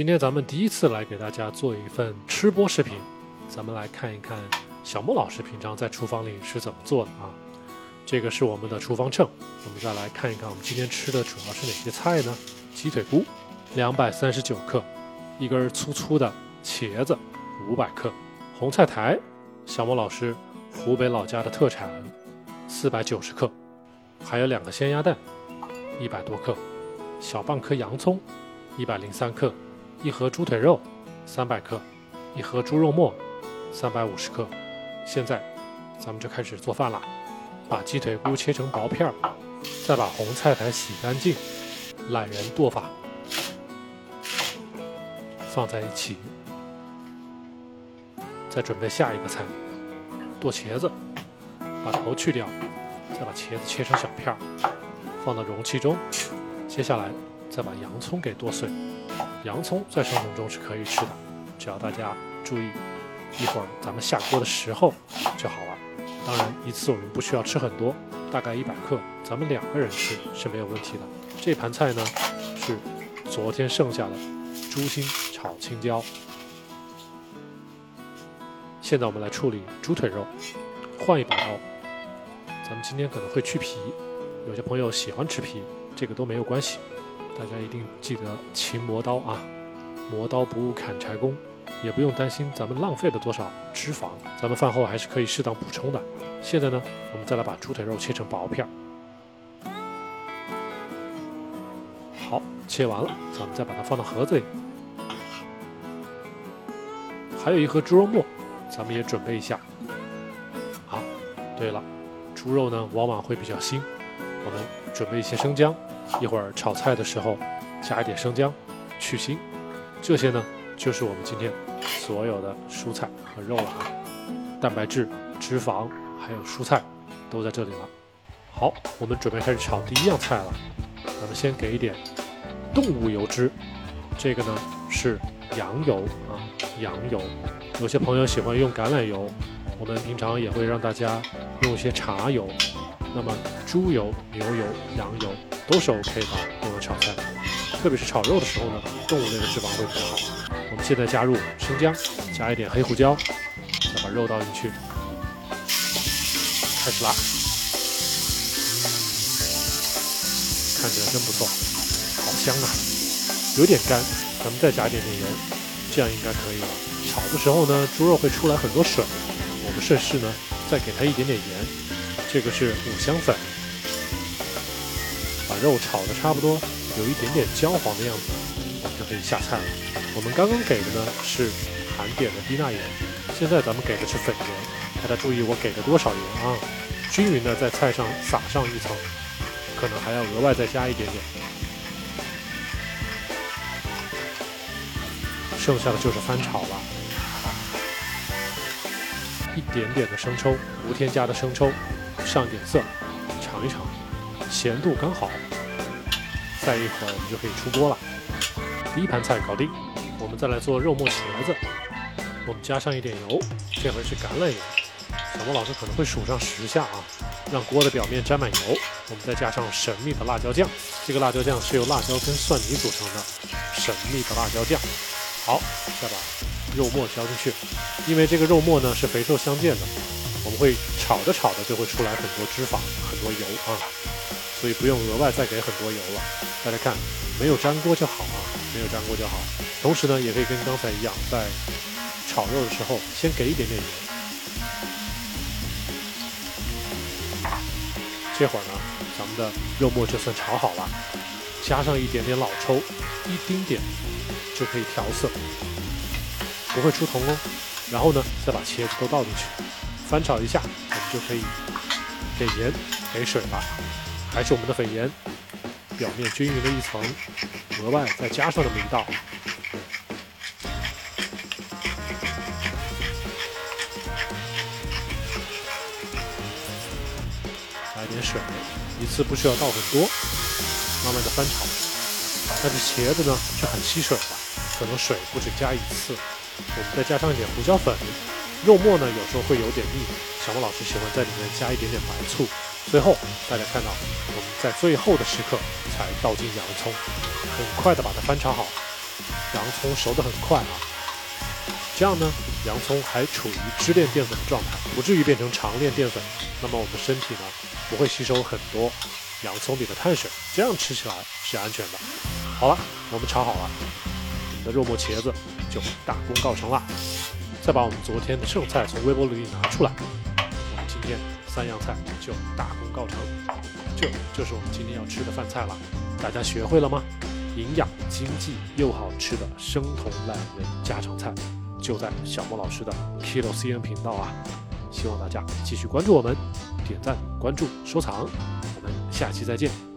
今天咱们第一次来给大家做一份吃播视频，咱们来看一看小莫老师平常在厨房里是怎么做的啊。这个是我们的厨房秤，我们再来看一看我们今天吃的主要是哪些菜呢？鸡腿菇239克，一根粗粗的茄子500克，红菜苔，小莫老师湖北老家的特产490克，还有2个鲜鸭蛋100多克，小半颗洋葱103克，一盒猪腿肉300克，一盒猪肉末350克。现在咱们就开始做饭了，把鸡腿菇切成薄片，再把红菜苔洗干净，懒人剁法，放在一起。再准备下一个菜，剁茄子，把头去掉，再把茄子切成小片，放到容器中。接下来再把洋葱给剁碎，洋葱在生酮中是可以吃的，只要大家注意，一会儿咱们下锅的时候就好了。当然一次我们不需要吃很多，大概100克，咱们2个人吃是没有问题的。这盘菜呢是昨天剩下的猪心炒青椒。现在我们来处理猪腿肉，换一把刀，咱们今天可能会去皮，有些朋友喜欢吃皮，这个都没有关系。大家一定记得勤磨刀啊，磨刀不误砍柴工，也不用担心咱们浪费了多少脂肪，咱们饭后还是可以适当补充的。现在呢，我们再来把猪腿肉切成薄片。好，切完了，咱们再把它放到盒子里。还有一盒猪肉末，咱们也准备一下。啊，对了，猪肉呢往往会比较腥，我们准备一些生姜。一会儿炒菜的时候加一点生姜去腥。这些呢就是我们今天所有的蔬菜和肉了啊，蛋白质、脂肪还有蔬菜都在这里了。好，我们准备开始炒第一样菜了。咱们先给一点动物油脂，这个呢是羊油啊，羊油。有些朋友喜欢用橄榄油，我们平常也会让大家用一些茶油。那么猪油、牛油、羊油都是 OK 的，用来炒菜，特别是炒肉的时候呢，动物类的脂肪会比较好。我们现在加入生姜，加一点黑胡椒，再把肉倒进去，开始啦！看起来真不错，好香啊！有点干，咱们再加一点点油，这样应该可以了。炒的时候呢，猪肉会出来很多水，我们顺势呢再给它一点点盐，这个是五香粉。把肉炒的差不多有一点点焦黄的样子，我们就可以下菜了。我们刚刚给的呢是含碘的低钠盐，现在咱们给的是粉盐，大家注意我给的多少盐啊，均匀的在菜上撒上一层，可能还要额外再加一点点。剩下的就是翻炒了，一点点的生抽，无添加的生抽，上一点色，尝一尝。咸度刚好，再一会儿我们就可以出锅了。第一盘菜搞定，我们再来做肉末茄子。我们加上一点油，这回是橄榄油，小莫老师可能会数上10下啊，让锅的表面沾满油。我们再加上神秘的辣椒酱，这个辣椒酱是由辣椒跟蒜泥组成的，神秘的辣椒酱。好，再把肉末浇进去，因为这个肉末呢是肥瘦相间的，我们会炒着炒着就会出来很多脂肪、很多油啊。所以不用额外再给很多油了，大家看，没有粘锅就好啊，没有粘锅就好。同时呢，也可以跟刚才一样，在炒肉的时候先给一点点油。这会儿呢，咱们的肉末就算炒好了，加上一点点老抽，一丁点就可以调色，不会出铜哦。然后呢，再把茄子都倒进去，翻炒一下，我们就可以给盐、给水了。还是我们的粉盐，表面均匀的一层，额外再加上那么一道。来点水，一次不需要倒很多，慢慢的翻炒。但是茄子呢就很吸水了，可能水不止加1次。我们再加上一点胡椒粉，肉末呢有时候会有点腻，小莫老师喜欢在里面加一点点白醋。最后，大家看到我们在最后的时刻才倒进洋葱，很快的把它翻炒好。洋葱熟得很快啊。这样呢，洋葱还处于支链淀粉的状态，不至于变成长链淀粉。那么我们身体呢，不会吸收很多洋葱里的碳水，这样吃起来是安全的。好了，我们炒好了，我们的肉末茄子就大功告成了。再把我们昨天的剩菜从微波炉里拿出来，我们今天三样菜就大功告成。这就是我们今天要吃的饭菜了，大家学会了吗？营养、经济又好吃的生酮烂味家常菜，就在小莫老师的 KiloCM 频道啊！希望大家继续关注我们，点赞、关注、收藏，我们下期再见。